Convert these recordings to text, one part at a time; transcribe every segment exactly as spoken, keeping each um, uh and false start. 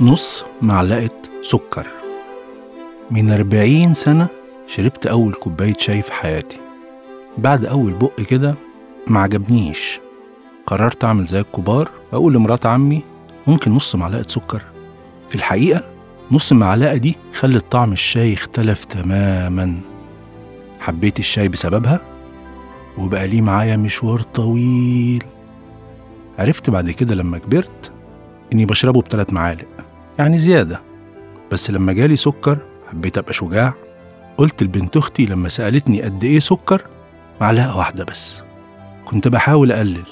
نص معلقة سكر. من أربعين سنة شربت أول كوباية شاي في حياتي. بعد أول بق كده معجبنيش، قررت أعمل زي الكبار وأقول لمرات عمي ممكن نص معلقة سكر. في الحقيقة نص معلقة دي خلت طعم الشاي اختلف تماما. حبيت الشاي بسببها، وبقى ليه معايا مشوار طويل. عرفت بعد كده لما كبرت إني بشربه بثلاث معالق، يعني زيادة. بس لما جالي سكر حبيت أبقى شجاع، قلت لبنت أختي لما سألتني قد إيه سكر، معلقة واحدة بس. كنت بحاول أقلل،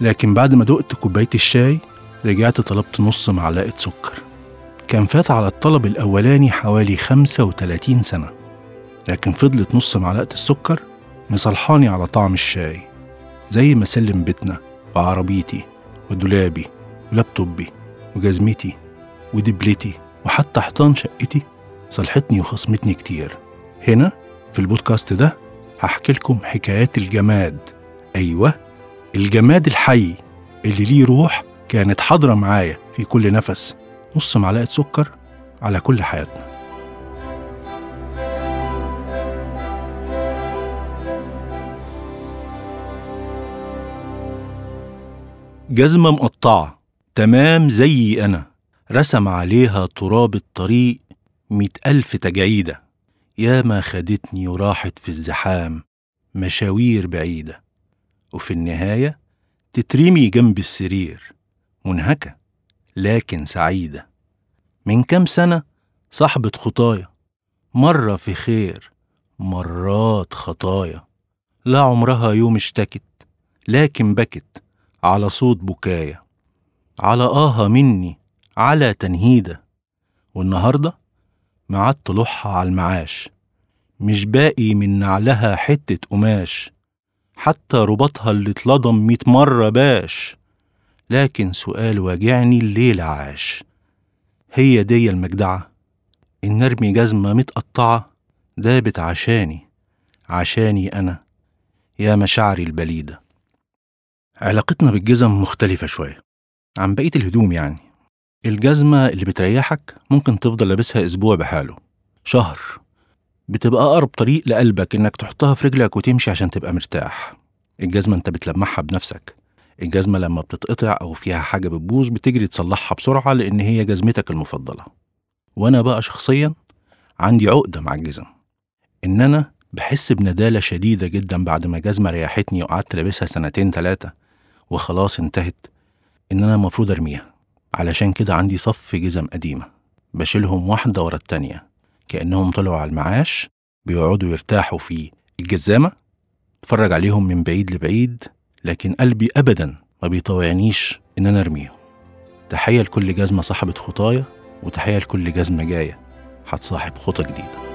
لكن بعد ما دقت كوباية الشاي رجعت طلبت نص معلقة سكر. كان فات على الطلب الأولاني حوالي خمسة وثلاثين سنة، لكن فضلت نص معلقة السكر مصلحاني على طعم الشاي، زي ما سلم بيتنا وعربيتي ودولابي ولابتوبي وجزمتي ودبلتي وحتى حيطان شقتي. صلحتني وخصمتني كتير. هنا في البودكاست ده هحكي لكم حكايات الجماد. أيوة، الجماد الحي اللي ليه روح كانت حاضرة معايا في كل نفس. نص معلقة سكر على كل حياتنا. جزمة مقطعة تمام زي أنا، رسم عليها تراب الطريق مئة ألف تجعيدة. يا ما خدتني وراحت في الزحام مشاوير بعيدة، وفي النهاية تترمي جنب السرير منهكة لكن سعيدة. من كام سنة صاحبة خطايا، مرة في خير مرات خطايا. لا عمرها يوم اشتكت لكن بكت على صوت بكايا، على آه مني، على تنهيدة. والنهاردة معاد طلوعها على المعاش، مش باقي من نعلها حتة قماش، حتى رباطها اللي اتلضم ميت مرة باش. لكن سؤال واجعني الليلة عاش، هي دي المجدعة؟ إن أرمي جزمة متقطعة دابت عشاني، عشاني أنا يا مشاعري البليدة. علاقتنا بالجزم مختلفة شوية عن بقية الهدوم. يعني الجزمة اللي بتريحك ممكن تفضل لابسها أسبوع بحاله، شهر، بتبقى أقرب طريق لقلبك إنك تحطها في رجلك وتمشي عشان تبقى مرتاح. الجزمة أنت بتلمعها بنفسك. الجزمة لما بتتقطع أو فيها حاجة بتبوظ بتجري تصلحها بسرعة لأن هي جزمتك المفضلة. وأنا بقى شخصيا عندي عقدة مع الجزم، إن أنا بحس بندالة شديدة جدا بعد ما جزمة ريحتني وقعدت لابسها سنتين ثلاثة وخلاص انتهت، إن أنا مفروض أرميها. علشان كده عندي صف جزم قديمة بشيلهم واحدة ورا التانية كأنهم طلعوا على المعاش، بيقعدوا يرتاحوا في الجزامة. اتفرج عليهم من بعيد لبعيد، لكن قلبي أبدا ما بيطوعنيش إن أنا أرميهم. تحية لكل جزمة صاحبة خطايا، وتحية لكل جزمة جاية هتصاحب خطة جديدة.